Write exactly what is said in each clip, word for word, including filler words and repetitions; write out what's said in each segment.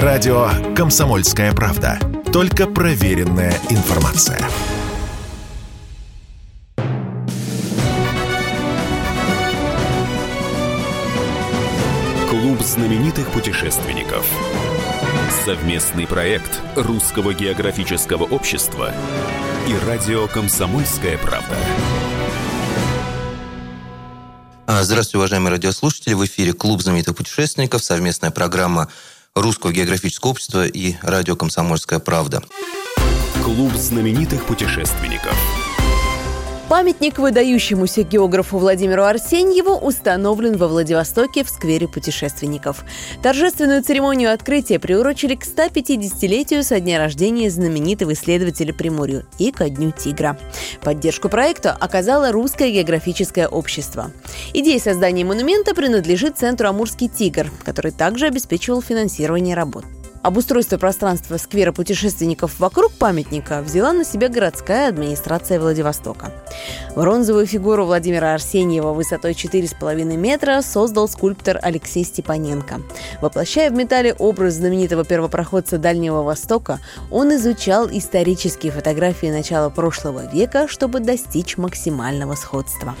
Радио «Комсомольская правда». Только проверенная информация. Клуб знаменитых путешественников. Совместный проект Русского географического общества и радио «Комсомольская правда». Здравствуйте, уважаемые радиослушатели. В эфире Клуб знаменитых путешественников. Совместная программа Русского географического общества и радио «Комсомольская правда». Клуб знаменитых путешественников. Памятник выдающемуся географу Владимиру Арсеньеву установлен во Владивостоке в сквере путешественников. Торжественную церемонию открытия приурочили к сто пятидесятилетию со дня рождения знаменитого исследователя Приморья и ко Дню Тигра. Поддержку проекта оказало Русское географическое общество. Идея создания монумента принадлежит центру «Амурский Тигр», который также обеспечивал финансирование работ. Обустройство пространства сквера путешественников вокруг памятника взяла на себя городская администрация Владивостока. Бронзовую фигуру Владимира Арсеньева высотой четыре с половиной метра создал скульптор Алексей Степаненко. Воплощая в металле образ знаменитого первопроходца Дальнего Востока, он изучал исторические фотографии начала прошлого века, чтобы достичь максимального сходства.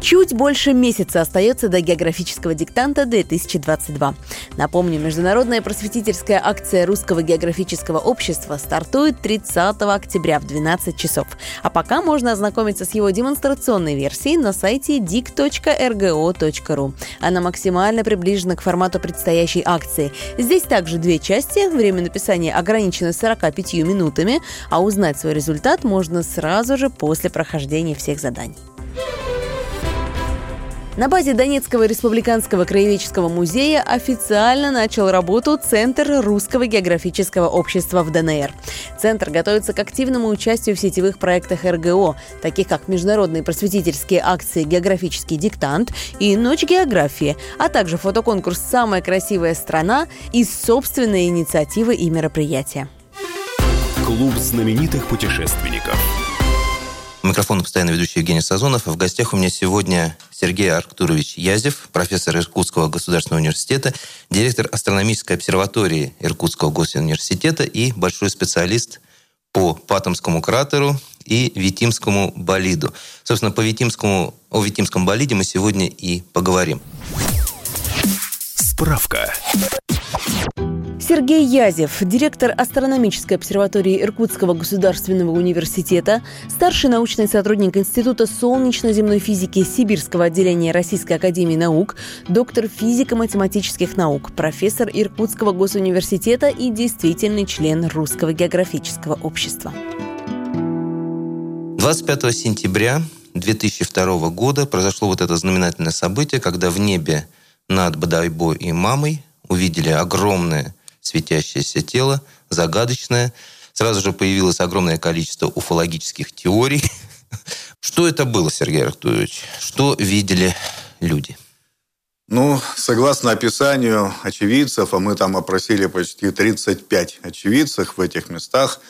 Чуть больше месяца остается до географического диктанта две тысячи двадцать два. Напомню, международная просветительская акция Русского географического общества стартует тридцатого октября в двенадцать часов. А пока можно ознакомиться с его демонстрационной версией на сайте ди ка точка эр гэ о точка ру. Она максимально приближена к формату предстоящей акции. Здесь также две части. Время написания ограничено сорок пятью минутами, а узнать свой результат можно сразу же после прохождения всех заданий. На базе Донецкого республиканского краеведческого музея официально начал работу Центр Русского географического общества в дэ эн эр. Центр готовится к активному участию в сетевых проектах эр гэ о, таких как международные просветительские акции «Географический диктант» и «Ночь географии», а также фотоконкурс «Самая красивая страна» и собственные инициативы и мероприятия. Клуб знаменитых путешественников. Микрофон постоянно ведущий Евгений Сазонов. В гостях у меня сегодня Сергей Арктурович Язев, профессор Иркутского государственного университета, директор астрономической обсерватории Иркутского госуниверситета и большой специалист по Патомскому кратеру и Витимскому болиду. Собственно, по Витимскому, о Витимском болиде мы сегодня и поговорим. Справка. Сергей Язев, директор астрономической обсерватории Иркутского государственного университета, старший научный сотрудник Института солнечно-земной физики Сибирского отделения Российской академии наук, доктор физико-математических наук, профессор Иркутского госуниверситета и действительный член Русского географического общества. двадцать пятого сентября две тысячи второго года произошло вот это знаменательное событие, когда в небе над Бодайбо и Мамой увидели огромное светящееся тело, загадочное. Сразу же появилось огромное количество уфологических теорий. Что это было, Сергей Арктурович? Что видели люди? Ну, согласно описанию очевидцев, а мы там опросили почти тридцать пять очевидцев в этих местах,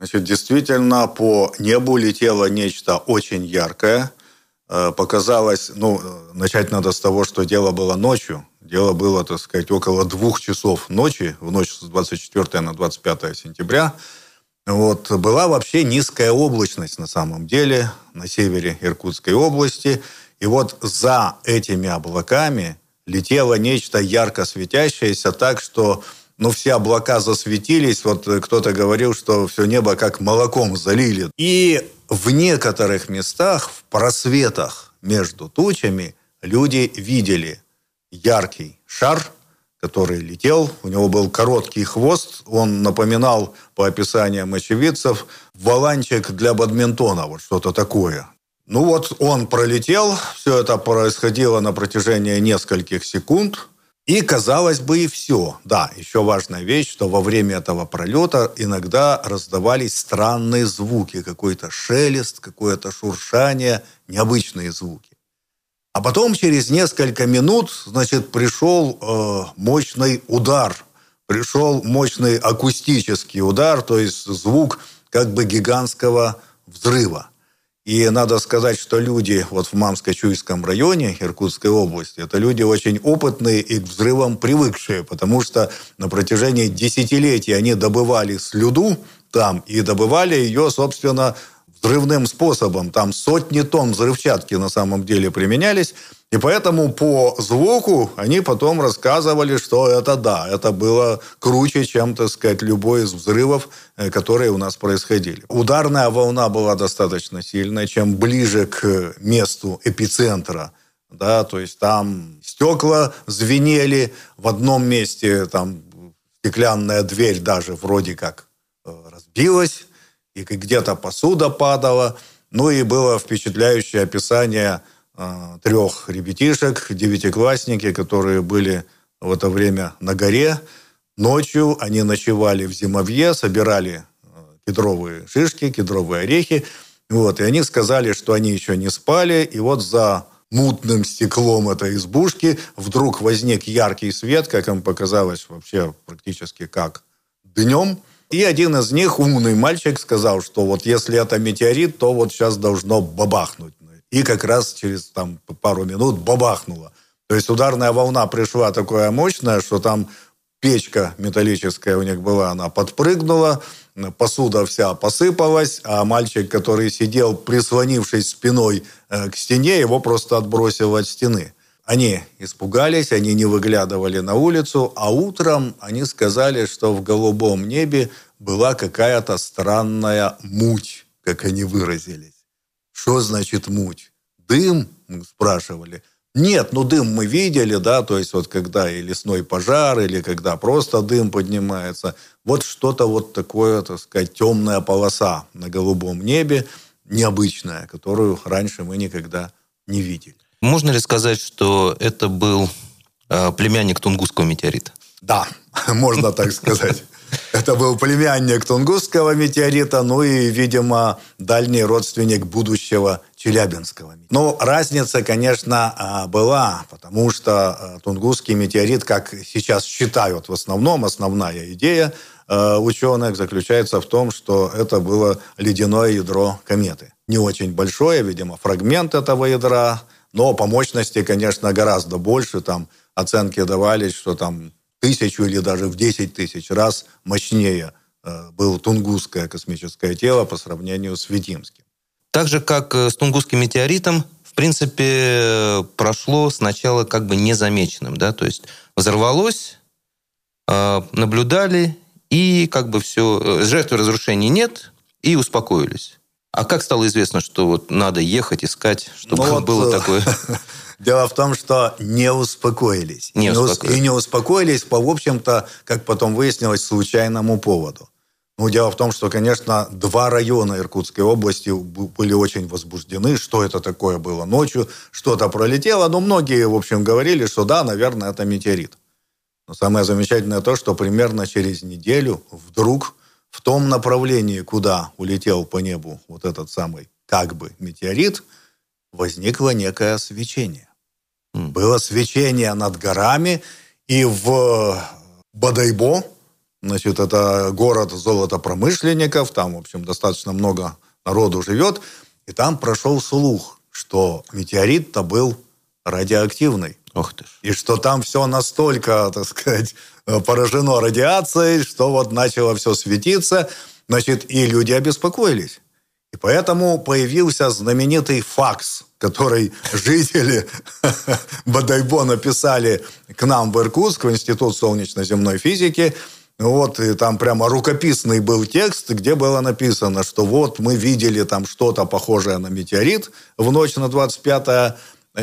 значит, действительно по небу летело нечто очень яркое. Показалось, ну, начать надо с того, что дело было ночью. Дело было, так сказать, около двух часов ночи, в ночь с двадцать четвёртого на двадцать пятое сентября. Вот. Была вообще низкая облачность на самом деле на севере Иркутской области. И вот за этими облаками летело нечто ярко светящееся так, что ну, все облака засветились. Вот кто-то говорил, что все небо как молоком залили. И в некоторых местах, в просветах между тучами, люди видели яркий шар, который летел. У него был короткий хвост. Он напоминал, по описаниям очевидцев, валанчик для бадминтона, вот что-то такое. Ну вот он пролетел. Все это происходило на протяжении нескольких секунд. И, казалось бы, и все. Да, еще важная вещь, что во время этого пролета иногда раздавались странные звуки. Какой-то шелест, какое-то шуршание, необычные звуки. А потом через несколько минут, значит, пришел э, мощный удар. Пришел мощный акустический удар, то есть звук как бы гигантского взрыва. И надо сказать, что люди вот в Мамско-Чуйском районе Иркутской области, это люди очень опытные и к взрывам привыкшие, потому что на протяжении десятилетий они добывали слюду там и добывали ее, собственно, взрывным способом. Там сотни тонн взрывчатки на самом деле применялись. И поэтому по звуку они потом рассказывали, что это да, это было круче, чем, так сказать, любой из взрывов, которые у нас происходили. Ударная волна была достаточно сильная, чем ближе к месту эпицентра. Да, то есть там стекла звенели, в одном месте там стеклянная дверь даже вроде как разбилась, и где-то посуда падала. Ну и было впечатляющее описание трех ребятишек, девятиклассники, которые были в это время на горе. Ночью они ночевали в зимовье, собирали кедровые шишки, кедровые орехи. Вот. И они сказали, что они еще не спали. И вот за мутным стеклом этой избушки вдруг возник яркий свет, как им показалось вообще практически как днем. И один из них, умный мальчик, сказал, что вот если это метеорит, то вот сейчас должно бабахнуть. И как раз через там, пару минут бабахнуло. То есть ударная волна пришла такая мощная, что там печка металлическая у них была, она подпрыгнула, посуда вся посыпалась, а мальчик, который сидел, прислонившись спиной к стене, его просто отбросило от стены. Они испугались, они не выглядывали на улицу, а утром они сказали, что в голубом небе была какая-то странная муть, как они выразились. Что значит муть? Дым? Мы спрашивали. Нет, ну дым мы видели, да, то есть вот когда и лесной пожар, или когда просто дым поднимается. Вот что-то вот такое, так сказать, темная полоса на голубом небе, необычная, которую раньше мы никогда не видели. Можно ли сказать, что это был э, племянник Тунгусского метеорита? Да, можно так сказать. Это был племянник Тунгусского метеорита, ну и, видимо, дальний родственник будущего Челябинского метеорита. Ну, разница, конечно, была, потому что Тунгусский метеорит, как сейчас считают в основном, основная идея ученых заключается в том, что это было ледяное ядро кометы. Не очень большое, видимо, фрагмент этого ядра, но по мощности, конечно, гораздо больше. Там оценки давались, что там тысячу или даже в десять тысяч раз мощнее было Тунгусское космическое тело по сравнению с Витимским. Так же, как с Тунгусским метеоритом, в принципе, прошло сначала как бы незамеченным, да, то есть взорвалось, наблюдали, и как бы все, жертв и разрушений нет, и успокоились. А как стало известно, что вот надо ехать, искать, чтобы ну, было вот... такое... Дело в том, что не успокоились. Не успокоились. И не успокоились по, в общем-то, как потом выяснилось, случайному поводу. Ну, дело в том, что, конечно, два района Иркутской области были очень возбуждены, что это такое было ночью, что-то пролетело. Но многие, в общем, говорили, что да, наверное, это метеорит. Но самое замечательное то, что примерно через неделю вдруг в том направлении, куда улетел по небу вот этот самый как бы метеорит, возникло некое свечение. Mm. Было свечение над горами, и в Бодайбо, значит, это город золотопромышленников, там, в общем, достаточно много народу живет, и там прошел слух, что метеорит-то был радиоактивный. Ох ты ж. И что там все настолько, так сказать, поражено радиацией, что вот начало все светиться, значит, и люди обеспокоились. И поэтому появился знаменитый факс, который жители Бодайбо написали к нам в Иркутск, в Институт солнечно-земной физики. Вот, и там прямо рукописный был текст, где было написано, что вот мы видели там что-то похожее на метеорит в ночь на двадцать пятое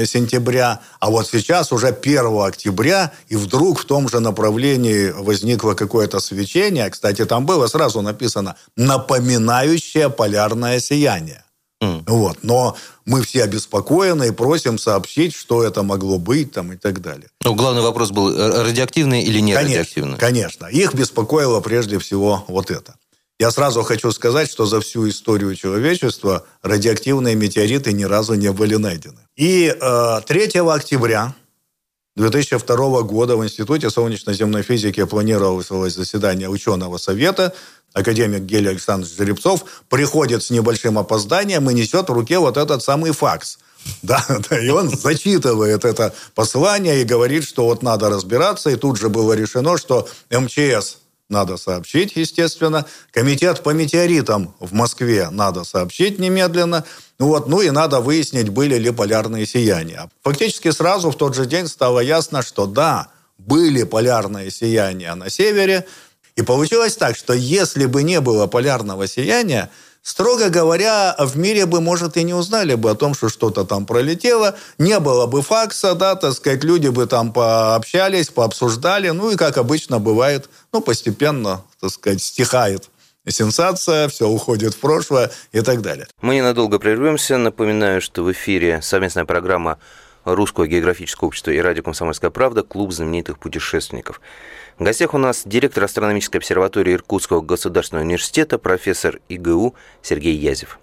сентября, а вот сейчас уже первого октября, и вдруг в том же направлении возникло какое-то свечение, кстати, там было сразу написано «напоминающее полярное сияние». Mm. Вот. Но мы все обеспокоены и просим сообщить, что это могло быть там, и так далее. Ну, главный вопрос был, радиоактивный или не радиоактивный? Конечно, их беспокоило прежде всего вот это. Я сразу хочу сказать, что за всю историю человечества радиоактивные метеориты ни разу не были найдены. И э, третьего октября две тысячи второго года в Институте солнечно-земной физики планировалось заседание ученого совета, академик Гелий Александрович Жеребцов, приходит с небольшим опозданием и несет в руке вот этот самый факс. Да, да, и он зачитывает это послание и говорит, что вот надо разбираться. И тут же было решено, что эм че эс надо сообщить, естественно. Комитет по метеоритам в Москве надо сообщить немедленно. Вот, ну и надо выяснить, были ли полярные сияния. Фактически сразу в тот же день стало ясно, что да, были полярные сияния на севере. И получилось так, что если бы не было полярного сияния, строго говоря, в мире бы, может, и не узнали бы о том, что что-то там пролетело, не было бы факса, да, так сказать, люди бы там пообщались, пообсуждали, ну и, как обычно бывает, ну, постепенно, так сказать, стихает сенсация, все уходит в прошлое и так далее. Мы ненадолго прервемся. Напоминаю, что в эфире совместная программа Русского географического общества и радио «Комсомольская правда» «Клуб знаменитых путешественников». В гостях у нас директор астрономической обсерватории Иркутского государственного университета, профессор и гэ у Сергей Язев.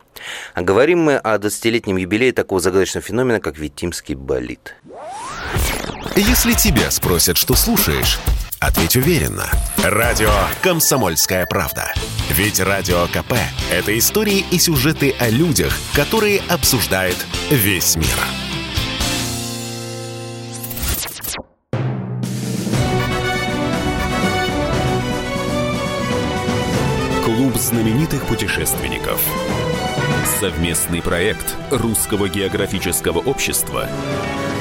А говорим мы о двадцатилетнем юбилее такого загадочного феномена, как Витимский болид. Если тебя спросят, что слушаешь, ответь уверенно. Радио «Комсомольская правда». Ведь Радио ка пэ – это истории и сюжеты о людях, которые обсуждает весь мир. Клуб знаменитых путешественников. Совместный проект Русского географического общества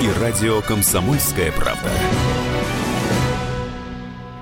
и радио «Комсомольская правда».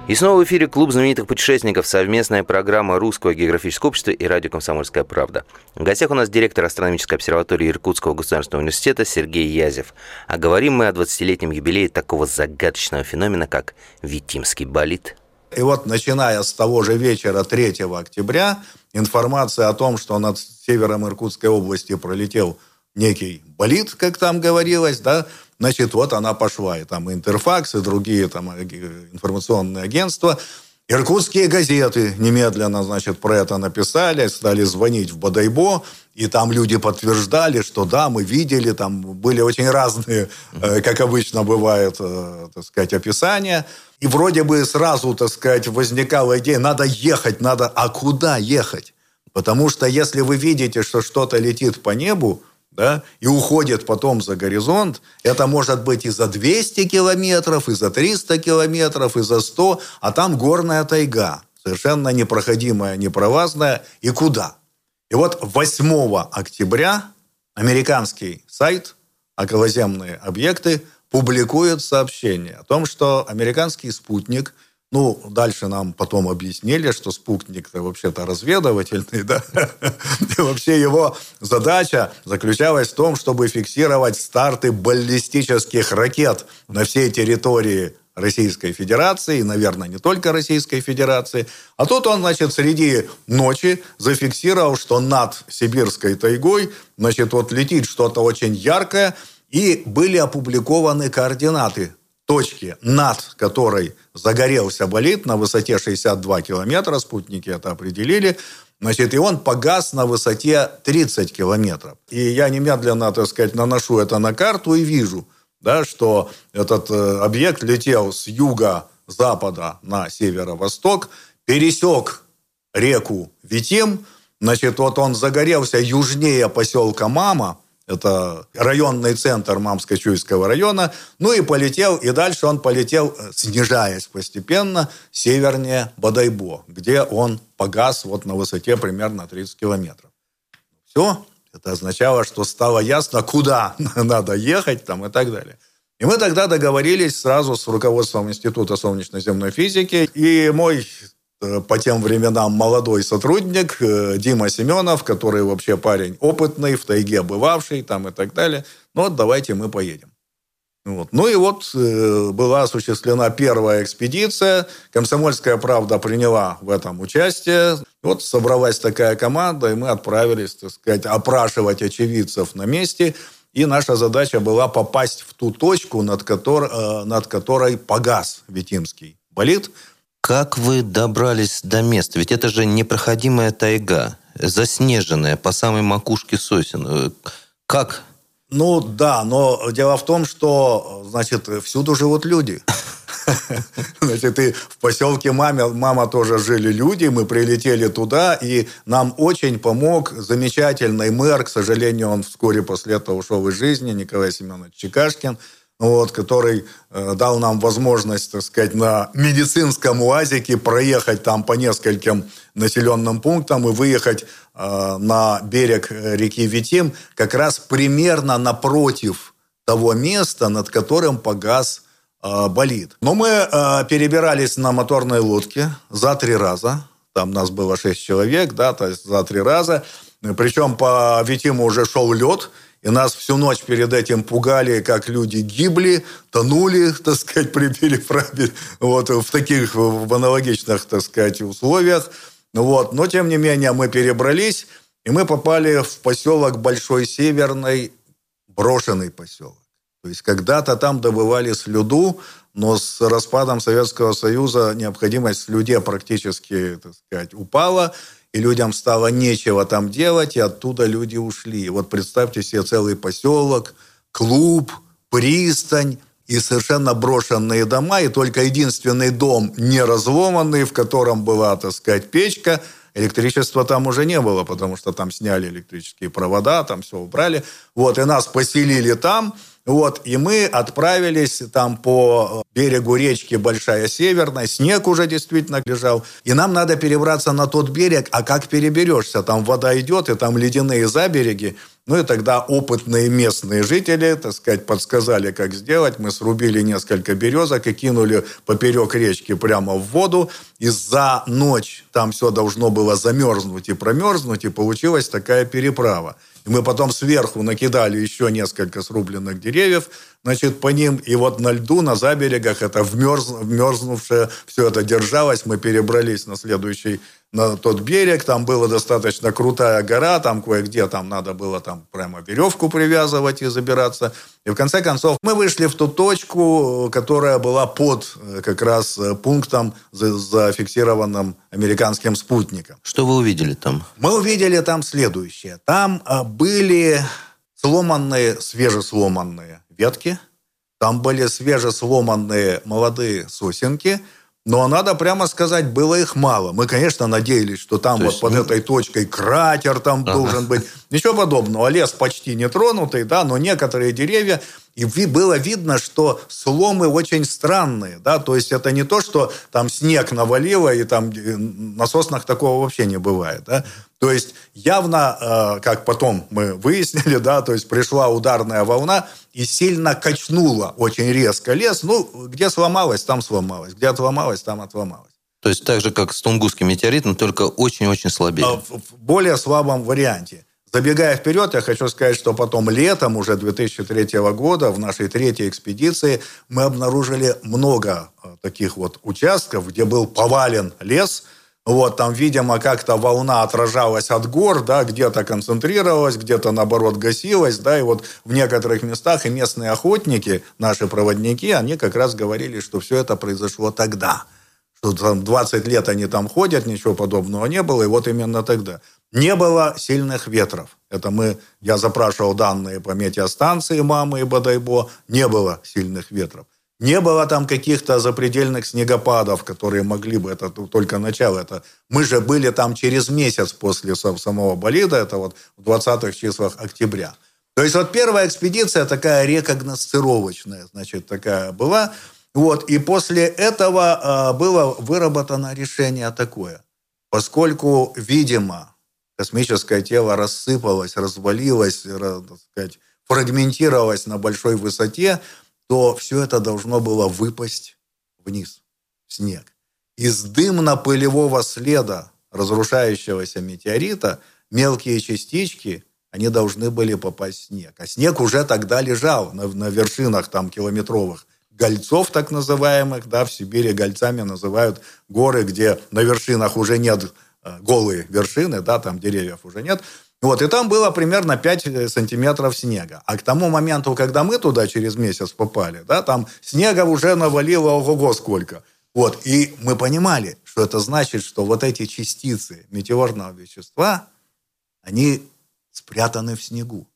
И снова в эфире «Клуб знаменитых путешественников», совместная программа Русского географического общества и радио «Комсомольская правда». В гостях у нас директор астрономической обсерватории Иркутского государственного университета Сергей Язев. А говорим мы о двадцатилетнем юбилее такого загадочного феномена, как Витимский болид. И вот, начиная с того же вечера третьего октября, информация о том, что над севером Иркутской области пролетел некий болид, как там говорилось, да, значит, вот она пошла. И там «Интерфакс», и другие там информационные агентства. Иркутские газеты немедленно, значит, про это написали, стали звонить в Бодайбо, и там люди подтверждали, что да, мы видели, там были очень разные, как обычно бывает, так сказать, описания. И вроде бы сразу, так сказать, возникала идея, надо ехать, надо, а куда ехать? Потому что если вы видите, что что-то летит по небу, да, и уходит потом за горизонт, это может быть и за двести километров, и за триста километров, и за сто, а там горная тайга, совершенно непроходимая, непровазная, и куда? И вот восьмого октября американский сайт «Околоземные объекты» публикует сообщение о том, что американский спутник, ну, дальше нам потом объяснили, что спутник-то вообще-то разведывательный, да, и вообще его задача заключалась в том, чтобы фиксировать старты баллистических ракет на всей территории Российской Федерации, и, наверное, не только Российской Федерации. А тут он, значит, среди ночи зафиксировал, что над Сибирской тайгой, значит, вот летит что-то очень яркое, и были опубликованы координаты точки, над которой загорелся болид на высоте шестьдесят два километра, спутники это определили, значит, и он погас на высоте тридцать километров. И я немедленно, так сказать, наношу это на карту и вижу, да, что этот объект летел с юго-запада на северо-восток, пересек реку Витим, значит, вот он загорелся южнее поселка Мама, это районный центр Мамско-Чуйского района, ну и полетел, и дальше он полетел, снижаясь постепенно, севернее Бодайбо, где он погас вот на высоте примерно тридцать километров. Все. Это означало, что стало ясно, куда надо ехать там, и так далее. И мы тогда договорились сразу с руководством Института солнечно-земной физики. И мой по тем временам молодой сотрудник Дима Семенов, который вообще парень опытный, в тайге бывавший там, и так далее. Ну вот давайте мы поедем. Вот. Ну и вот была осуществлена первая экспедиция. «Комсомольская правда» приняла в этом участие. Вот собралась такая команда, и мы отправились, так сказать, опрашивать очевидцев на месте. И наша задача была попасть в ту точку, над которой, над которой погас Витимский болид. Как вы добрались до места? Ведь это же непроходимая тайга, заснеженная по самой макушке сосен. Как... Ну да, но дело в том, что, значит, всюду живут люди. Значит, и в поселке Мама, Мама тоже жили люди, мы прилетели туда, и нам очень помог замечательный мэр, к сожалению, он вскоре после этого ушел из жизни, Николай Семенович Чекашкин, вот, который э, дал нам возможность, так сказать, на медицинском УАЗике проехать там по нескольким населенным пунктам и выехать э, на берег реки Витим, как раз примерно напротив того места, над которым погас э, болид. Но мы э, перебирались на моторной лодке за три раза. Там нас было шесть человек, да, то есть за три раза. Причем по Витиму уже шел лед, и нас всю ночь перед этим пугали, как люди гибли, тонули, так сказать, при переправе, вот, в таких, в аналогичных, так сказать, условиях. Вот. Но, тем не менее, мы перебрались, и мы попали в поселок Большой Северный, брошенный поселок. То есть, когда-то там добывали слюду, но с распадом Советского Союза необходимость слюде практически, так сказать, упала, и людям стало нечего там делать, и оттуда люди ушли. Вот представьте себе целый поселок, клуб, пристань и совершенно брошенные дома, и только единственный дом не разломанный, в котором была, так сказать, печка. Электричества там уже не было, потому что там сняли электрические провода, там все убрали. Вот, и нас поселили там, вот, и мы отправились там по берегу речки Большая Северная, снег уже действительно лежал, и нам надо перебраться на тот берег, а как переберешься? Там вода идет, и там ледяные забереги. Ну и тогда опытные местные жители, так сказать, подсказали, как сделать. Мы срубили несколько березок и кинули поперек речки прямо в воду. И за ночь там все должно было замерзнуть и промерзнуть, и получилась такая переправа. И мы потом сверху накидали еще несколько срубленных деревьев, значит, по ним. И вот на льду, на заберегах, это вмерз, вмерзнувшее, все это держалось. Мы перебрались на следующий, на тот берег. Там была достаточно крутая гора, там кое-где там надо было там прямо веревку привязывать и забираться. И в конце концов мы вышли в ту точку, которая была под как раз пунктом, зафиксированным американским спутником. Что вы увидели там? Мы увидели там следующее. Там были сломанные, свежесломанные ветки, там были свежесломанные молодые сосенки, но надо прямо сказать, было их мало. Мы, конечно, надеялись, что там То вот есть... под этой точкой кратер там ага. должен быть. Ничего подобного. Лес почти не тронутый, да, но некоторые деревья... И было видно, что сломы очень странные, да, то есть это не то, что там снег навалило, и там на соснах такого вообще не бывает, да. То есть явно, как потом мы выяснили, да, то есть пришла ударная волна и сильно качнула очень резко лес, ну, где сломалось, там сломалось, где отломалось, там отломалось. То есть так же, как с Тунгусским метеоритом, только очень-очень слабее. В более слабом варианте. Забегая вперед, я хочу сказать, что потом летом уже две тысячи третьего года в нашей третьей экспедиции мы обнаружили много таких вот участков, где был повален лес. Вот, там, видимо, как-то волна отражалась от гор, да, где-то концентрировалась, где-то, наоборот, гасилась, да, и вот в некоторых местах и местные охотники, наши проводники, они как раз говорили, что все это произошло тогда. Что там двадцать лет они там ходят, ничего подобного не было, и вот именно тогда. Не было сильных ветров. Это мы, я запрашивал данные по метеостанции Мамы и Бодайбо. Не было сильных ветров. Не было там каких-то запредельных снегопадов, которые могли бы... Это только начало. Это, мы же были там через месяц после самого болида. Это вот в двадцатых числах октября. То есть вот первая экспедиция такая рекогносцировочная, значит, такая была. Вот, и после этого было выработано решение такое. Поскольку, видимо... Космическое тело рассыпалось, развалилось, так сказать, фрагментировалось на большой высоте, то все это должно было выпасть вниз, в снег. Из дымно-пылевого следа разрушающегося метеорита мелкие частички, они должны были попасть в снег. А снег уже тогда лежал на, на вершинах там, километровых гольцов, так называемых. Да, в Сибири гольцами называют горы, где на вершинах уже нет... голые вершины, да, там деревьев уже нет. Вот, и там было примерно пять сантиметров снега. А к тому моменту, когда мы туда через месяц попали, да, там снега уже навалило ого-го сколько. Вот, и мы понимали, что это значит, что вот эти частицы метеорного вещества, они спрятаны в снегу.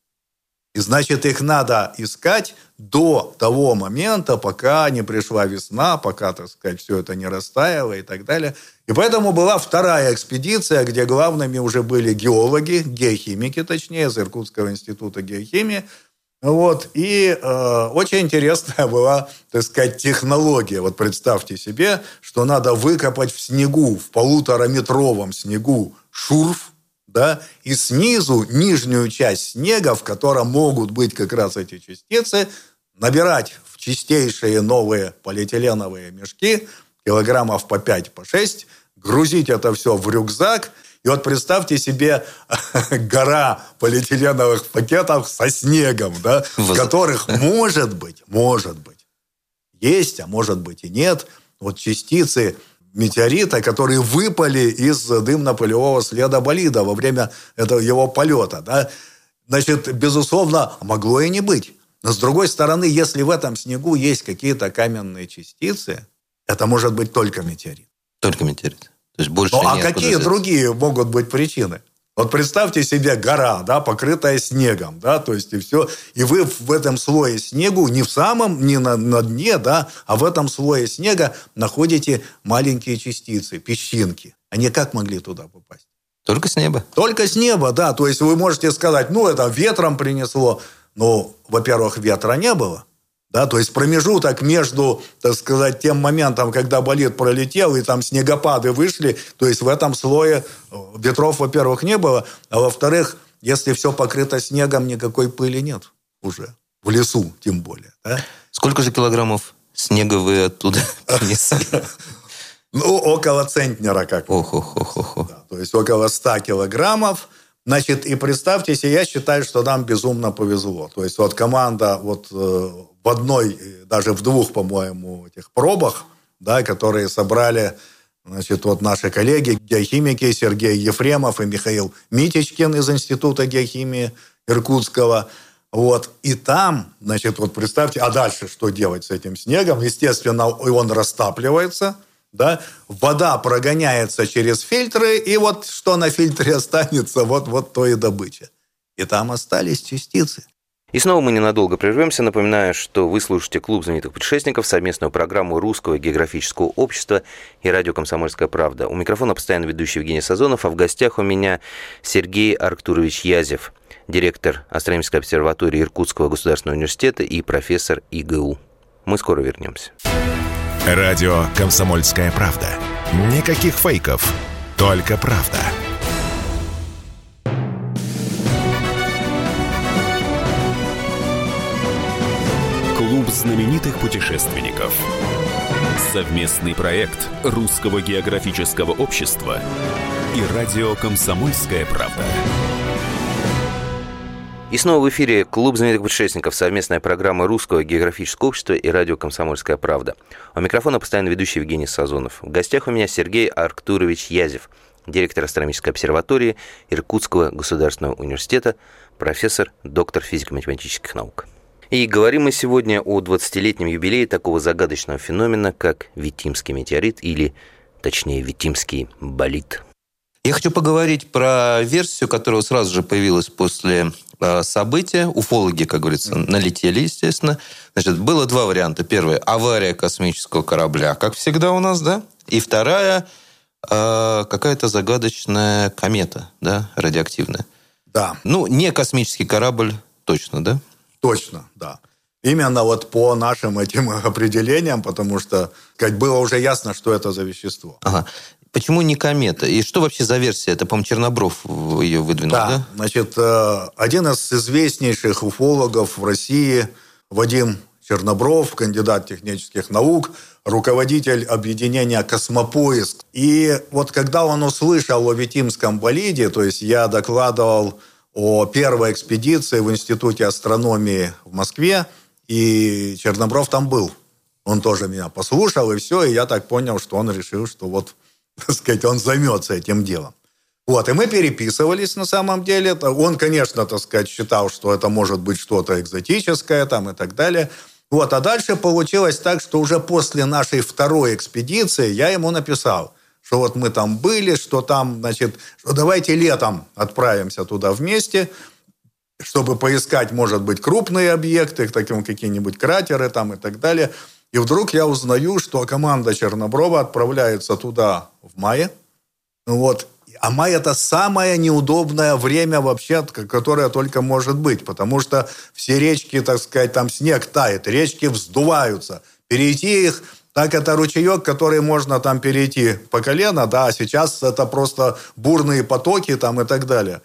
И значит, их надо искать до того момента, пока не пришла весна, пока, так сказать, все это не растаяло и так далее. И поэтому была вторая экспедиция, где главными уже были геологи, геохимики, точнее, из Иркутского института геохимии. Вот. И э, очень интересная была, так сказать, технология. Вот представьте себе, что надо выкопать в снегу, в полутораметровом снегу шурф, да, и снизу нижнюю часть снега, в котором могут быть как раз эти частицы, набирать в чистейшие новые полиэтиленовые мешки, килограммов по пять, по шесть, грузить это все в рюкзак. И вот представьте себе гора полиэтиленовых пакетов со снегом, да, в которых, может быть, может быть, есть, а может быть и нет, вот частицы метеорита, которые выпали из дымно-пылевого следа болида во время этого его полета. Да? Значит, безусловно, могло и не быть. Но, с другой стороны, если в этом снегу есть какие-то каменные частицы, это может быть только метеорит. Только метеорит. То есть больше. Ну, а какие взять? Другие могут быть причины? Вот представьте себе гора, да, покрытая снегом, да, то есть и все, и вы в этом слое снегу, не в самом, не на, на дне, да, а в этом слое снега находите маленькие частицы, песчинки. Они как могли туда попасть? Только с неба. Только с неба, да. То есть вы можете сказать, ну, это ветром принесло. Ну, во-первых, ветра не было. Да, то есть промежуток между, так сказать, тем моментом, когда болид пролетел, и там снегопады вышли, то есть в этом слое ветров, во-первых, не было, а во-вторых, если все покрыто снегом, никакой пыли нет уже, в лесу тем более. Да? Сколько же килограммов снега вы оттуда принесли? Ну, около центнера как-то. Ох-ох-ох-ох. То есть около ста килограммов. Значит, и представьте себе, я считаю, что нам безумно повезло. То есть вот команда вот в одной, даже в двух, по-моему, этих пробах, да, которые собрали, значит, вот наши коллеги, геохимики Сергей Ефремов и Михаил Митечкин из Института геохимии Иркутского. Вот. И там, значит, вот представьте, а дальше что делать с этим снегом? Естественно, он растапливается. Да? Вода прогоняется через фильтры, и вот что на фильтре останется, вот, вот то и добыча. И там остались частицы. И снова мы ненадолго прервемся. Напоминаю, что вы слушаете «Клуб знаменитых путешественников», совместную программу Русского географического общества и радио «Комсомольская правда». У микрофона постоянно ведущий Евгений Сазонов, а в гостях у меня Сергей Арктурович Язев, директор Астрономической обсерватории Иркутского государственного университета и профессор ИГУ. Мы скоро вернемся. Радио «Комсомольская правда». Никаких фейков, только правда. Клуб знаменитых путешественников. Совместный проект Русского географического общества и радио «Комсомольская правда». И снова в эфире «Клуб знаменитых путешественников», совместная программа Русского географического общества и радио «Комсомольская правда». У микрофона постоянно ведущий Евгений Сазонов. В гостях у меня Сергей Арктурович Язев, директор Астрономической обсерватории Иркутского государственного университета, профессор, доктор физико-математических наук. И говорим мы сегодня о двадцатилетнем юбилее такого загадочного феномена, как Витимский метеорит, или, точнее, Витимский болид. Я хочу поговорить про версию, которая сразу же появилась после события. Уфологи, как говорится, налетели, естественно. Значит, было два варианта. Первый – авария космического корабля, как всегда у нас, да? И вторая – какая-то загадочная комета, да, радиоактивная. Да. Ну, не космический корабль точно, да? Точно, да. Именно вот по нашим этим определениям, потому что, как было уже ясно, что это за вещество. Ага. Почему не комета? И что вообще за версия? Это, по-моему, Чернобров ее выдвинул, да? Да, значит, один из известнейших уфологов в России, Вадим Чернобров, кандидат технических наук, руководитель объединения «Космопоиск». И вот когда он услышал о Витимском болиде, то есть я докладывал о первой экспедиции в Институте астрономии в Москве, и Чернобров там был. Он тоже меня послушал, и все, и я так понял, что он решил, что вот, так сказать, он займется этим делом. Вот, и мы переписывались на самом деле. Он, конечно, так сказать, считал, что это может быть что-то экзотическое там и так далее. Вот, а дальше получилось так, что уже после нашей второй экспедиции я ему написал, что вот мы там были, что там, значит, что давайте летом отправимся туда вместе. чтобы поискать, может быть, крупные объекты, какие-нибудь кратеры там и так далее. И вдруг я узнаю, что команда Черноброва отправляется туда в мае. Вот. А май – это самое неудобное время вообще, которое только может быть, потому что все речки, так сказать, там снег тает, речки вздуваются. Перейти их, так это ручеек, который можно там перейти по колено, да, а сейчас это просто бурные потоки там и так далее.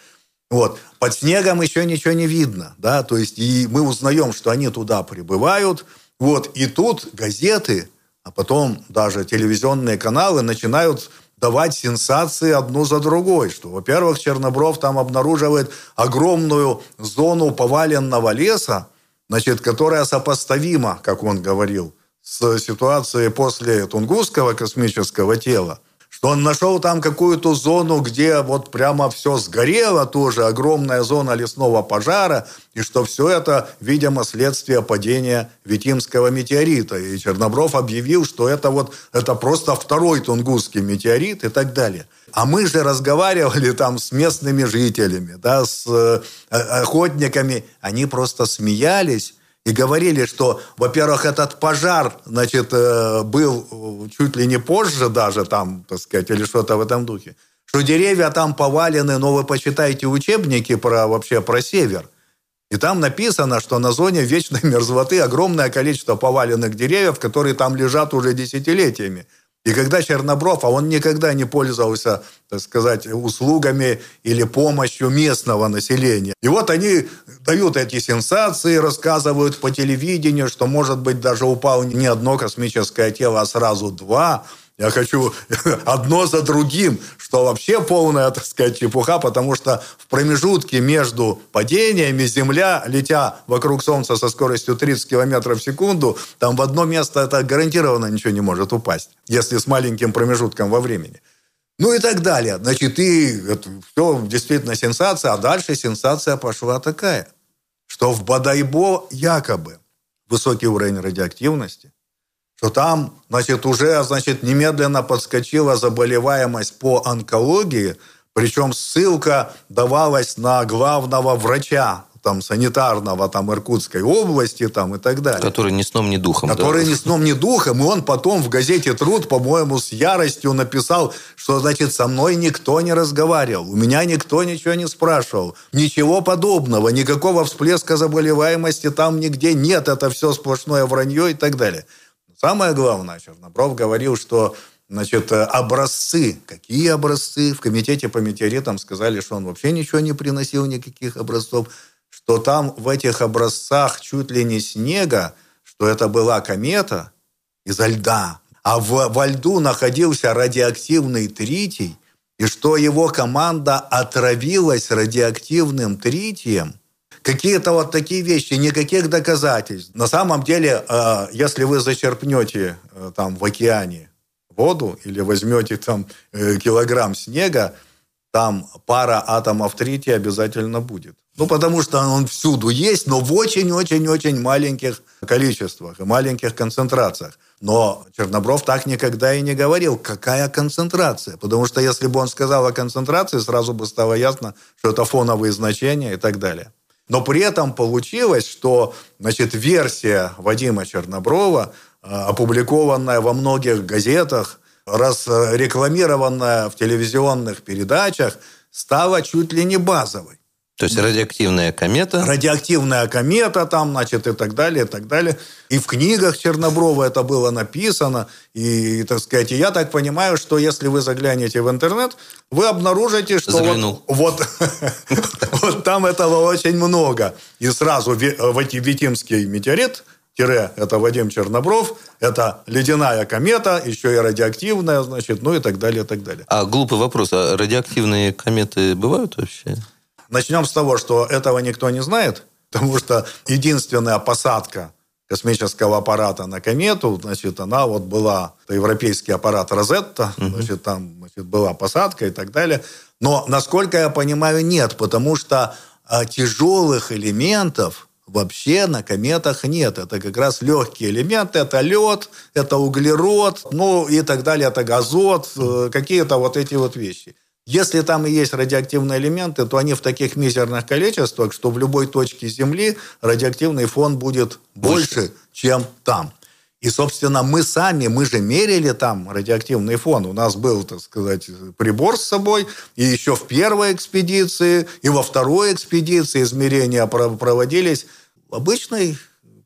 Вот. Под снегом еще ничего не видно, да, то есть и мы узнаем, что они туда прибывают, вот, и тут газеты, а потом даже телевизионные каналы начинают давать сенсации одну за другой, что, во-первых, Чернобров там обнаруживает огромную зону поваленного леса, значит, которая сопоставима, как он говорил, с ситуацией после Тунгусского космического тела, что он нашел там какую-то зону, где вот прямо все сгорело тоже, огромная зона лесного пожара, и что все это, видимо, следствие падения Витимского метеорита. И Чернобров объявил, что это вот это просто второй Тунгусский метеорит и так далее. А мы же разговаривали там с местными жителями, да, с охотниками. Они просто смеялись и говорили, что, во-первых, этот пожар, значит, был чуть ли не позже даже там, так сказать, или что-то в этом духе, что деревья там повалены, но вы почитайте учебники про, вообще про север. И там написано, что на зоне вечной мерзлоты огромное количество поваленных деревьев, которые там лежат уже десятилетиями. И когда Чернобров, а он никогда не пользовался, так сказать, услугами или помощью местного населения. И вот они дают эти сенсации, рассказывают по телевидению, что, может быть, даже упало не одно космическое тело, а сразу два. Я хочу одно за другим, что вообще полная, так сказать, чепуха, потому что в промежутке между падениями Земля, летя вокруг Солнца со скоростью тридцать километров в секунду, там в одно место это гарантированно ничего не может упасть, если с маленьким промежутком во времени. Ну и так далее. Значит, и все действительно сенсация, а дальше сенсация пошла такая, что в Бодайбо якобы высокий уровень радиоактивности, что там, значит, уже, значит, немедленно подскочила заболеваемость по онкологии, причем ссылка давалась на главного врача там, санитарного там, Иркутской области там, и так далее. Который ни сном, ни духом. Который да. ни сном, ни духом. И он потом в газете «Труд», по-моему, с яростью написал, что, значит, со мной никто не разговаривал, у меня никто ничего не спрашивал. Ничего подобного, никакого всплеска заболеваемости там нигде нет, это все сплошное вранье и так далее. Самое главное, Чернобров говорил, что, значит, образцы, какие образцы, в Комитете по метеоритам сказали, что он вообще ничего не приносил, никаких образцов, что там в этих образцах чуть ли не снега, что это была комета изо льда, а в, во льду находился радиоактивный тритий, и что его команда отравилась радиоактивным тритием. Какие-то вот такие вещи, никаких доказательств. На самом деле, если вы зачерпнете там в океане воду или возьмете там килограмм снега, там пара атомов трития обязательно будет. Ну, потому что он всюду есть, но в очень-очень-очень маленьких количествах и маленьких концентрациях. Но Чернобров так никогда и не говорил, какая концентрация. Потому что если бы он сказал о концентрации, сразу бы стало ясно, что это фоновые значения и так далее. Но при этом получилось, что, значит, версия Вадима Черноброва, опубликованная во многих газетах, разрекламированная в телевизионных передачах, стала чуть ли не базовой. То есть радиоактивная комета? Радиоактивная комета там, значит, и так далее, и так далее. И в книгах Черноброва это было написано. И, так сказать, я так понимаю, что если вы заглянете в интернет, вы обнаружите, что вот, вот, вот там этого очень много. И сразу Витимский метеорит, тире, это Вадим Чернобров, это ледяная комета, еще и радиоактивная, значит, ну и так далее, и так далее. А глупый вопрос, а радиоактивные кометы бывают вообще? Начнем с того, что этого никто не знает, потому что единственная посадка космического аппарата на комету, значит, она вот была, это европейский аппарат «Розетта», угу. значит, там значит, была посадка и так далее. Но, насколько я понимаю, нет, потому что тяжелых элементов вообще на кометах нет. Это как раз легкие элементы, это лед, это углерод, ну и так далее, это азот, какие-то вот эти вот вещи. Если там и есть радиоактивные элементы, то они в таких мизерных количествах, что в любой точке Земли радиоактивный фон будет больше, больше чем там. И, собственно, мы сами, мы же мерили там радиоактивный фон. У нас был, так сказать, прибор с собой. И еще в первой экспедиции, и во второй экспедиции измерения проводились. Обычный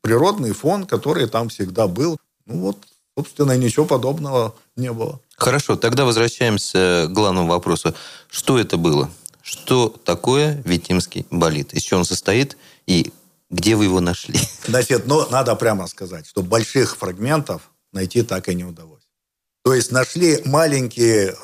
природный фон, который там всегда был. Ну вот, собственно, ничего подобного не было. Хорошо, тогда возвращаемся к главному вопросу. Что это было? Что такое Витимский болид? Из чего он состоит и где вы его нашли? Значит, ну, надо прямо сказать, что больших фрагментов найти так и не удалось. То есть нашли маленькие,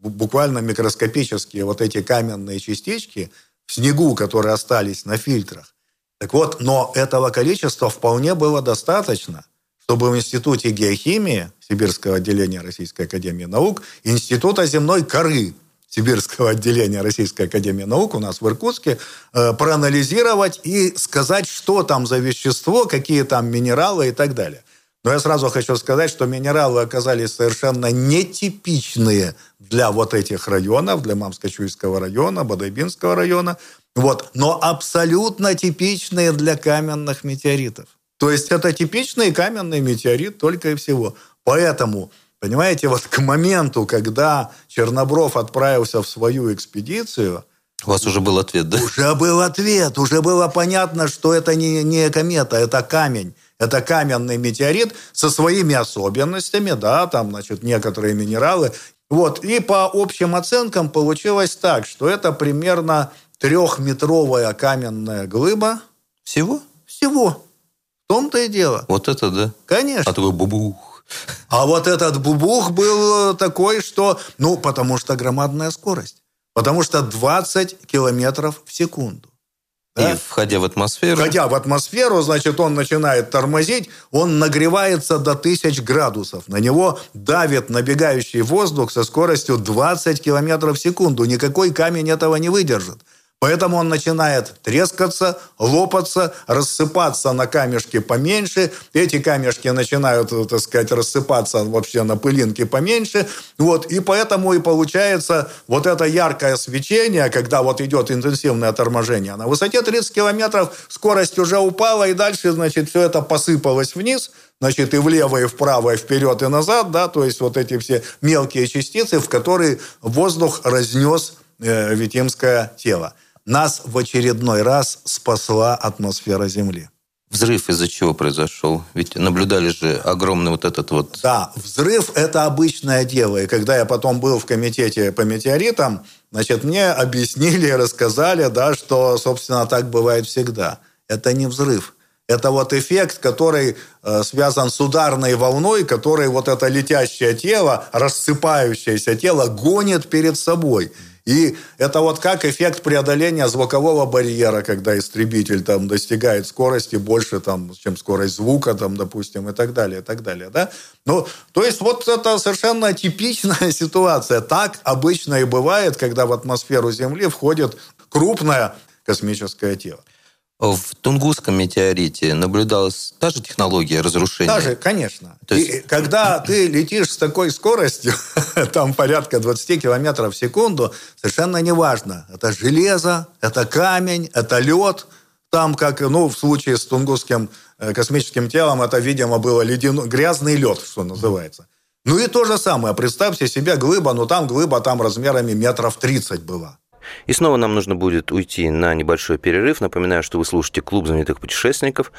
буквально микроскопические вот эти каменные частички в снегу, которые остались на фильтрах. Так вот, но этого количества вполне было достаточно, чтобы в Институте геохимии Сибирского отделения Российской академии наук, Института земной коры Сибирского отделения Российской академии наук у нас в Иркутске, э, проанализировать и сказать, что там за вещество, какие там минералы и так далее. Но я сразу хочу сказать, что минералы оказались совершенно нетипичные для вот этих районов, для Мамско-Чуйского района, Бодайбинского района, вот, но абсолютно типичные для каменных метеоритов. То есть это типичный каменный метеорит только и всего. Поэтому, понимаете, вот к моменту, когда Чернобров отправился в свою экспедицию... У вас уже был ответ, да? Уже был ответ. Уже было понятно, что это не, не комета, это камень. Это каменный метеорит со своими особенностями, да, там, значит, некоторые минералы. Вот. И по общим оценкам получилось так, что это примерно трехметровая каменная глыба. Всего? Всего. В том-то и дело. Вот это да. Конечно. А твой бубух. А вот этот бубух был такой, что... Ну, потому что громадная скорость. Потому что двадцать километров в секунду. Да? И входя в атмосферу... Входя в атмосферу, значит, он начинает тормозить, он нагревается до тысяч градусов. На него давит набегающий воздух со скоростью двадцать километров в секунду. Никакой камень этого не выдержит. Поэтому он начинает трескаться, лопаться, рассыпаться на камешки поменьше. Эти камешки начинают, так сказать, рассыпаться вообще на пылинки поменьше. Вот. И поэтому и получается вот это яркое свечение, когда вот идет интенсивное торможение. На высоте тридцать километров скорость уже упала, и дальше, значит, все это посыпалось вниз. Значит, и влево, и вправо, и вперед, и назад. Да? То есть вот эти все мелкие частицы, в которые воздух разнес витимское тело. Нас в очередной раз спасла атмосфера Земли. Взрыв из-за чего произошел? Ведь наблюдали же огромный вот этот вот... Да, взрыв – это обычное дело. И когда я потом был в комитете по метеоритам, значит, мне объяснили и рассказали, да, что, собственно, так бывает всегда. Это не взрыв. Это вот эффект, который э, связан с ударной волной, который вот это летящее тело, рассыпающееся тело гонит перед собой. И это вот как эффект преодоления звукового барьера, когда истребитель там достигает скорости больше, там, чем скорость звука, там, допустим, и так далее, и так далее, да? Ну, то есть вот это совершенно типичная ситуация. Так обычно и бывает, когда в атмосферу Земли входит крупное космическое тело. В Тунгусском метеорите наблюдалась та же технология разрушения? Та же, конечно. То есть... И когда ты летишь с такой скоростью, там порядка двадцать километров в секунду, совершенно неважно. Это железо, это камень, это лед. Там, как, ну, в случае с Тунгусским космическим телом, это, видимо, было ледяной, грязный лед, что называется. Ну и то же самое. Представьте себе глыба, ну там глыба там размерами метров тридцать была. И снова нам нужно будет уйти на небольшой перерыв. Напоминаю, что вы слушаете «Клуб знаменитых путешественников».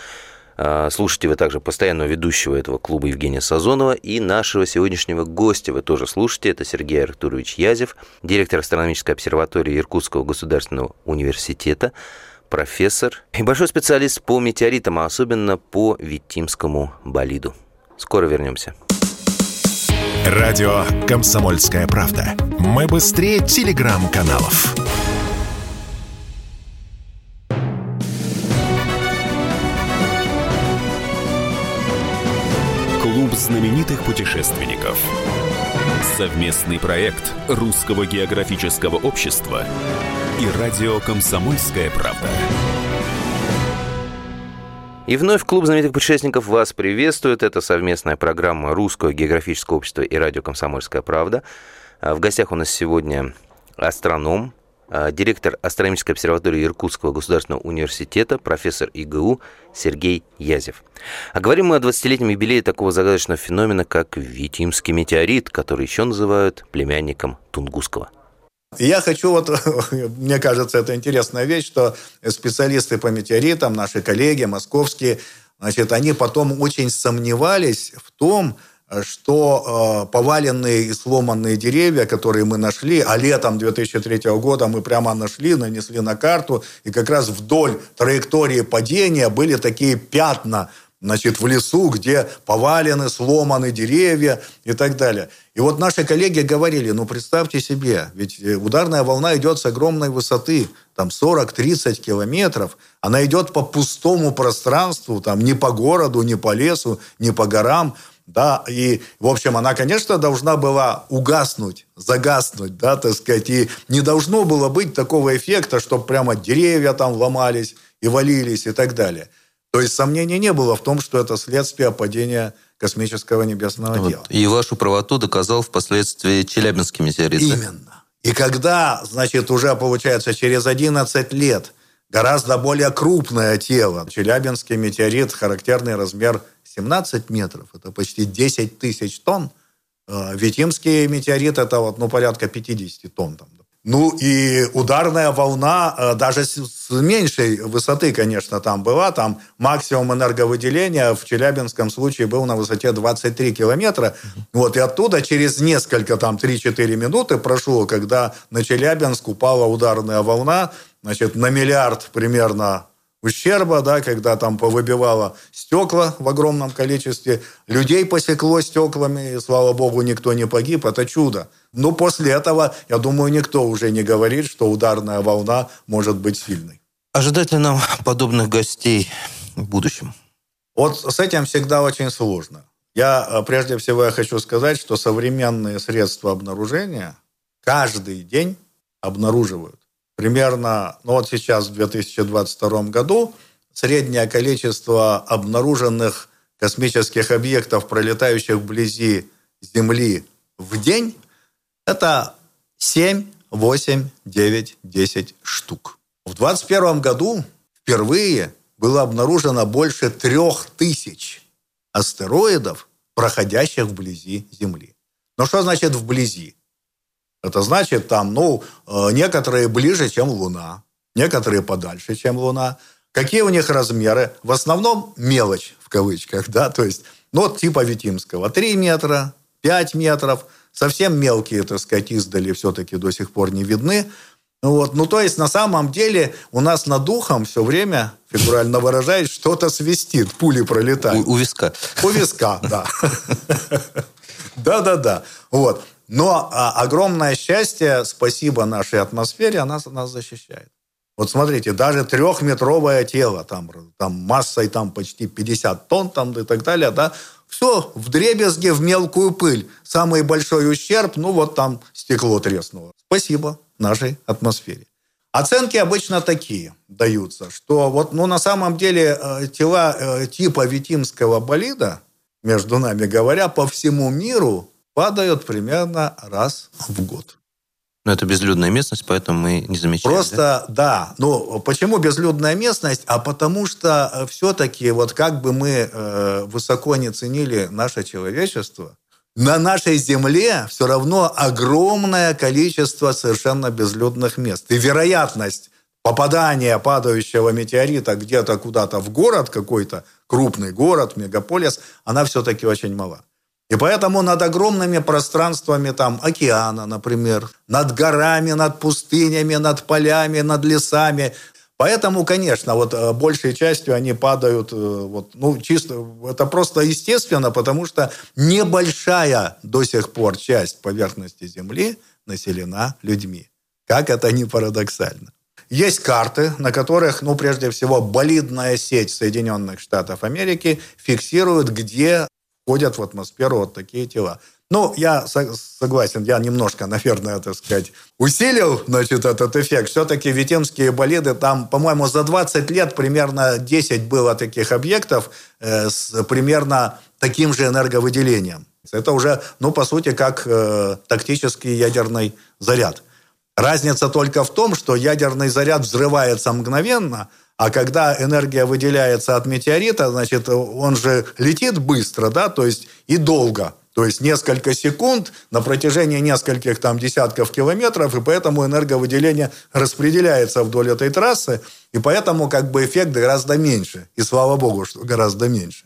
Слушайте вы также постоянного ведущего этого клуба Евгения Сазонова и нашего сегодняшнего гостя вы тоже слушаете. Это Сергей Арктурович Язев, директор астрономической обсерватории Иркутского государственного университета, профессор и большой специалист по метеоритам, а особенно по Витимскому болиду. Скоро вернемся. Радио «Комсомольская правда». Мы быстрее телеграм-каналов. Клуб знаменитых путешественников. Совместный проект Русского географического общества и радио «Комсомольская правда». И вновь Клуб знаменитых путешественников вас приветствует. Это совместная программа Русского географического общества и радио «Комсомольская правда». В гостях у нас сегодня астроном, директор астрономической обсерватории Иркутского государственного университета, профессор ИГУ Сергей Язев. А говорим мы о двадцатилетнем юбилее такого загадочного феномена, как Витимский метеорит, который еще называют племянником Тунгусского. Я хочу, вот, мне кажется, это интересная вещь, что специалисты по метеоритам, наши коллеги московские, значит, они потом очень сомневались в том, что э, поваленные и сломанные деревья, которые мы нашли, а летом две тысячи третьего года мы прямо нашли, нанесли на карту, и как раз вдоль траектории падения были такие пятна, значит, в лесу, где повалены, сломаны деревья и так далее. И вот наши коллеги говорили, ну, представьте себе, ведь ударная волна идет с огромной высоты, там сорок-тридцать километров, она идет по пустому пространству, там ни по городу, ни по лесу, ни по горам. Да, и, в общем, она, конечно, должна была угаснуть, загаснуть, да, так сказать, и не должно было быть такого эффекта, чтобы прямо деревья там ломались и валились и так далее. То есть сомнений не было в том, что это следствие падения космического небесного вот. тела. И вашу правоту доказал впоследствии Челябинский метеорит. Именно. И когда, значит, уже, получается, через одиннадцать лет гораздо более крупное тело, Челябинский метеорит, характерный размер семнадцать метров, это почти десять тысяч тонн. Витимский метеорит – это вот, ну, порядка пятьдесят тонн. Там. Ну, и ударная волна даже с меньшей высоты, конечно, там была. Там максимум энерговыделения в челябинском случае был на высоте двадцать три километра. Вот, и оттуда через несколько, там, три-четыре минуты прошло, когда на Челябинск упала ударная волна, значит, на миллиард примерно ущерба, да, когда там повыбивало стекла в огромном количестве, людей посекло стеклами, и, слава богу, никто не погиб, это чудо. Но после этого, я думаю, никто уже не говорит, что ударная волна может быть сильной. Ожидать ли нам подобных гостей в будущем? Вот с этим всегда очень сложно. Я, прежде всего, я хочу сказать, что современные средства обнаружения каждый день обнаруживают. Примерно, ну вот сейчас, в две тысячи двадцать втором году, среднее количество обнаруженных космических объектов, пролетающих вблизи Земли в день, это семь, восемь, девять, десять штук. В две тысячи двадцать первом году впервые было обнаружено больше три тысячи астероидов, проходящих вблизи Земли. Но что значит «вблизи»? Это значит, там, ну, некоторые ближе, чем Луна, некоторые подальше, чем Луна. Какие у них размеры? В основном мелочь, в кавычках, да, то есть, ну, типа Витимского, три метра, пять метров, совсем мелкие, так сказать, издали все-таки до сих пор не видны. Вот. Ну, то есть, на самом деле, у нас над ухом все время, фигурально выражаясь, что-то свистит, пули пролетают. У, у виска. У виска, да. Да-да-да, вот. Но огромное счастье, спасибо нашей атмосфере, она нас защищает. Вот смотрите, даже трехметровое тело, там, там массой там, почти пятьдесят тонн там, и так далее, да, все вдребезги, в мелкую пыль. Самый большой ущерб, ну вот там стекло треснуло. Спасибо нашей атмосфере. Оценки обычно такие даются, что вот, ну, на самом деле тела типа Витимского болида, между нами говоря, по всему миру падают примерно раз в год. Но это безлюдная местность, поэтому мы не замечаем. Просто, да? да. Ну, почему безлюдная местность? А потому что все-таки, вот как бы мы э, высоко не ценили наше человечество, на нашей Земле все равно огромное количество совершенно безлюдных мест. И вероятность попадания падающего метеорита где-то куда-то в город какой-то, крупный город, мегаполис, она все-таки очень мала. И поэтому над огромными пространствами там, океана, например, над горами, над пустынями, над полями, над лесами. Поэтому, конечно, вот большей частью они падают, вот, ну, чисто, это просто естественно, потому что небольшая до сих пор часть поверхности Земли населена людьми. Как это ни парадоксально. Есть карты, на которых, ну, прежде всего, болидная сеть Соединенных Штатов Америки фиксирует, где входят в атмосферу вот такие тела. Ну, я согласен, я немножко, наверное, так сказать, усилил, значит, этот эффект. Все-таки Витимские болиды, там, по-моему, за двадцать лет примерно десять было таких объектов с примерно таким же энерговыделением. Это уже, ну, по сути, как тактический ядерный заряд. Разница только в том, что ядерный заряд взрывается мгновенно, а когда энергия выделяется от метеорита, значит, он же летит быстро, да, то есть и долго. То есть несколько секунд на протяжении нескольких там, десятков километров, и поэтому энерговыделение распределяется вдоль этой трассы, и поэтому как бы эффект гораздо меньше. И слава богу, что гораздо меньше.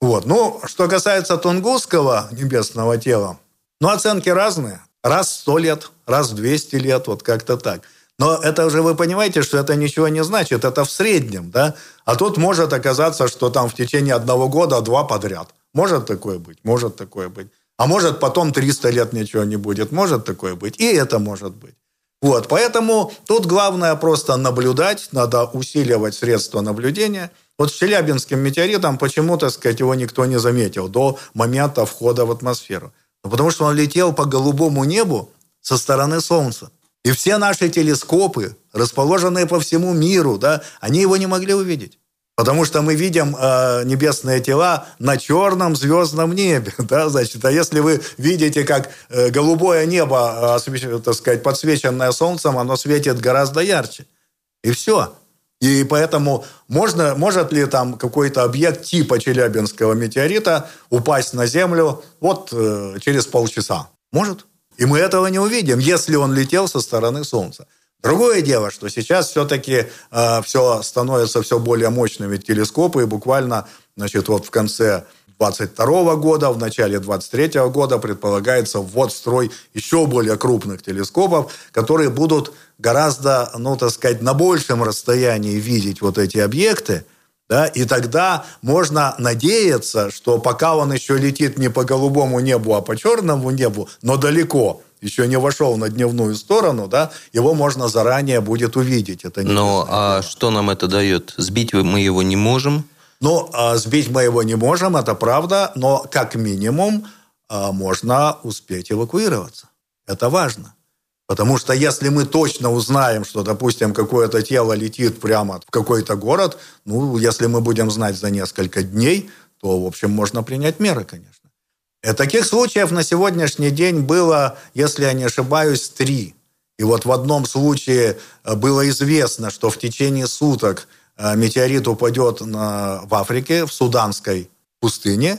Вот. Ну, что касается Тунгусского небесного тела, ну, оценки разные. Раз в сто лет, раз в двести лет, вот как-то так. Но это уже вы понимаете, что это ничего не значит, это в среднем, да? А тут может оказаться, что там в течение одного года два подряд. Может такое быть, может такое быть. А может потом триста лет ничего не будет, может такое быть. И это может быть. Вот, поэтому тут главное просто наблюдать, надо усиливать средства наблюдения. Вот с Челябинским метеоритом почему, так сказать, его никто не заметил до момента входа в атмосферу. Ну, потому что он летел по голубому небу со стороны Солнца. И все наши телескопы, расположенные по всему миру, да, они его не могли увидеть. Потому что мы видим э, небесные тела на черном звездном небе. Да, значит, а если вы видите, как э, голубое небо, э, так сказать, подсвеченное солнцем, оно светит гораздо ярче. И все. И поэтому можно, может ли там какой-то объект типа Челябинского метеорита упасть на Землю вот э, через полчаса? Может. И мы этого не увидим, если он летел со стороны Солнца. Другое дело, что сейчас все-таки э, все становятся все более мощными телескопы, и буквально, значит, вот в конце двадцать второго года, в начале двадцать третьего года предполагается ввод в строй еще более крупных телескопов, которые будут гораздо, ну, так сказать, на большем расстоянии видеть вот эти объекты, да, и тогда можно надеяться, что пока он еще летит не по голубому небу, а по черному небу, но далеко, еще не вошел на дневную сторону, да, его можно заранее будет увидеть. Это не но а дело. Что нам это дает? Сбить мы его не можем? Ну, сбить мы его не можем, это правда, но как минимум можно успеть эвакуироваться. Это важно. Потому что если мы точно узнаем, что, допустим, какое-то тело летит прямо в какой-то город, ну, если мы будем знать за несколько дней, то, в общем, можно принять меры, конечно. И таких случаев на сегодняшний день было, если я не ошибаюсь, три. И вот в одном случае было известно, что в течение суток метеорит упадет на... в Африке, в Суданской пустыне,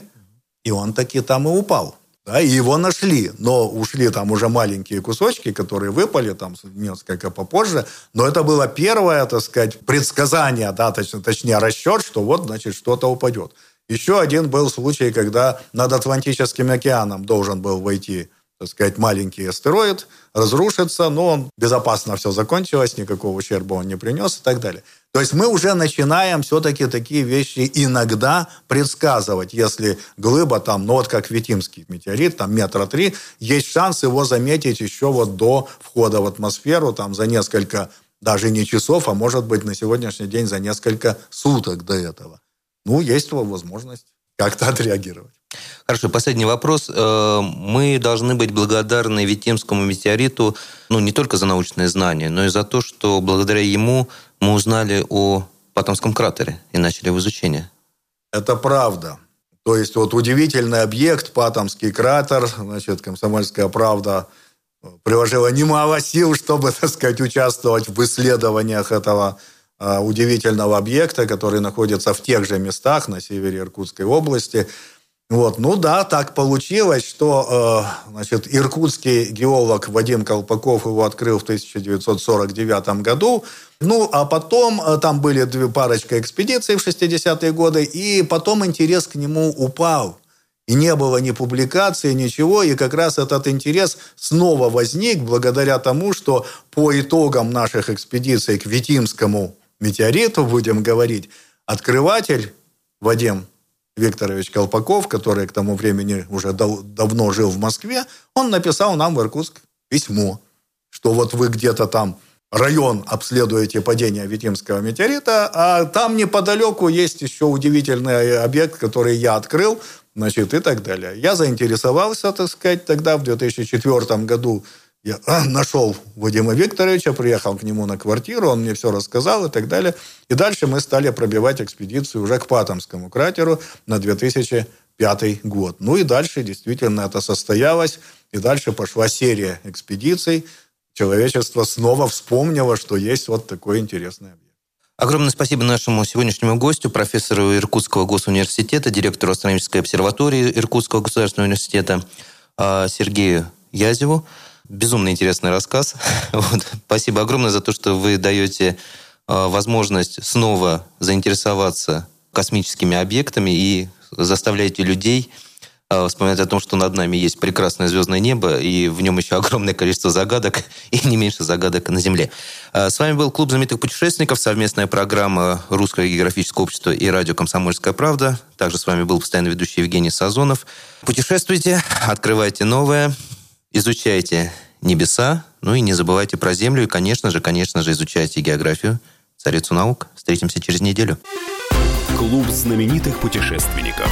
и он таки там и упал. Да, и его нашли, но ушли там уже маленькие кусочки, которые выпали там несколько попозже. Но это было первое, так сказать, предсказание, да, точ... точнее расчет, что вот, значит, что-то упадет. Еще один был случай, когда над Атлантическим океаном должен был войти, так сказать, маленький астероид, разрушиться, но он безопасно все закончилось, никакого ущерба он не принес и так далее. То есть мы уже начинаем все-таки такие вещи иногда предсказывать. Если глыба там, ну вот как Витимский метеорит, там метра три, есть шанс его заметить еще вот до входа в атмосферу, там за несколько, даже не часов, а может быть на сегодняшний день за несколько суток до этого. Ну, есть возможность как-то отреагировать. Хорошо, последний вопрос. Мы должны быть благодарны Витимскому метеориту, ну, не только за научные знания, но и за то, что благодаря ему мы узнали о Патомском кратере и начали его изучение. Это правда. То есть вот удивительный объект, Патомский кратер, значит, «Комсомольская правда» приложила немало сил, чтобы, так сказать, участвовать в исследованиях этого удивительного объекта, который находится в тех же местах на севере Иркутской области. Вот. Ну да, так получилось, что значит, иркутский геолог Вадим Колпаков его открыл в тысяча девятьсот сорок девятом году. Ну, а потом там были две парочка экспедиций в шестидесятые годы, и потом интерес к нему упал. И не было ни публикации, ничего. И как раз этот интерес снова возник благодаря тому, что по итогам наших экспедиций к Витимскому метеориту, будем говорить, открыватель Вадим Викторович Колпаков, который к тому времени уже дав- давно жил в Москве, он написал нам в Иркутск письмо, что вот вы где-то там район обследуете падение Витимского метеорита, а там неподалеку есть еще удивительный объект, который я открыл, значит, и так далее. Я заинтересовался, так сказать, тогда в две тысячи четвёртом году я нашел Вадима Викторовича, приехал к нему на квартиру, он мне все рассказал и так далее. И дальше мы стали пробивать экспедицию уже к Патомскому кратеру на две тысячи пятый год. Ну и дальше действительно это состоялось. И дальше пошла серия экспедиций. человечество снова вспомнило, что есть вот такой интересный объект. Огромное спасибо нашему сегодняшнему гостю, профессору Иркутского госуниверситета, директору астрономической обсерватории Иркутского государственного университета Сергею Язеву. Безумно интересный рассказ. Вот. Спасибо огромное за то, что вы даете возможность снова заинтересоваться космическими объектами и заставляете людей вспоминать о том, что над нами есть прекрасное звездное небо, и в нем еще огромное количество загадок, и не меньше загадок на Земле. С вами был Клуб знаменитых путешественников, совместная программа Русского географического общества и радио «Комсомольская правда». Также с вами был постоянный ведущий Евгений Сазонов. Путешествуйте, открывайте новое, изучайте небеса, ну и не забывайте про Землю, и, конечно же, конечно же, изучайте географию, царицу наук. Встретимся через неделю. Клуб знаменитых путешественников.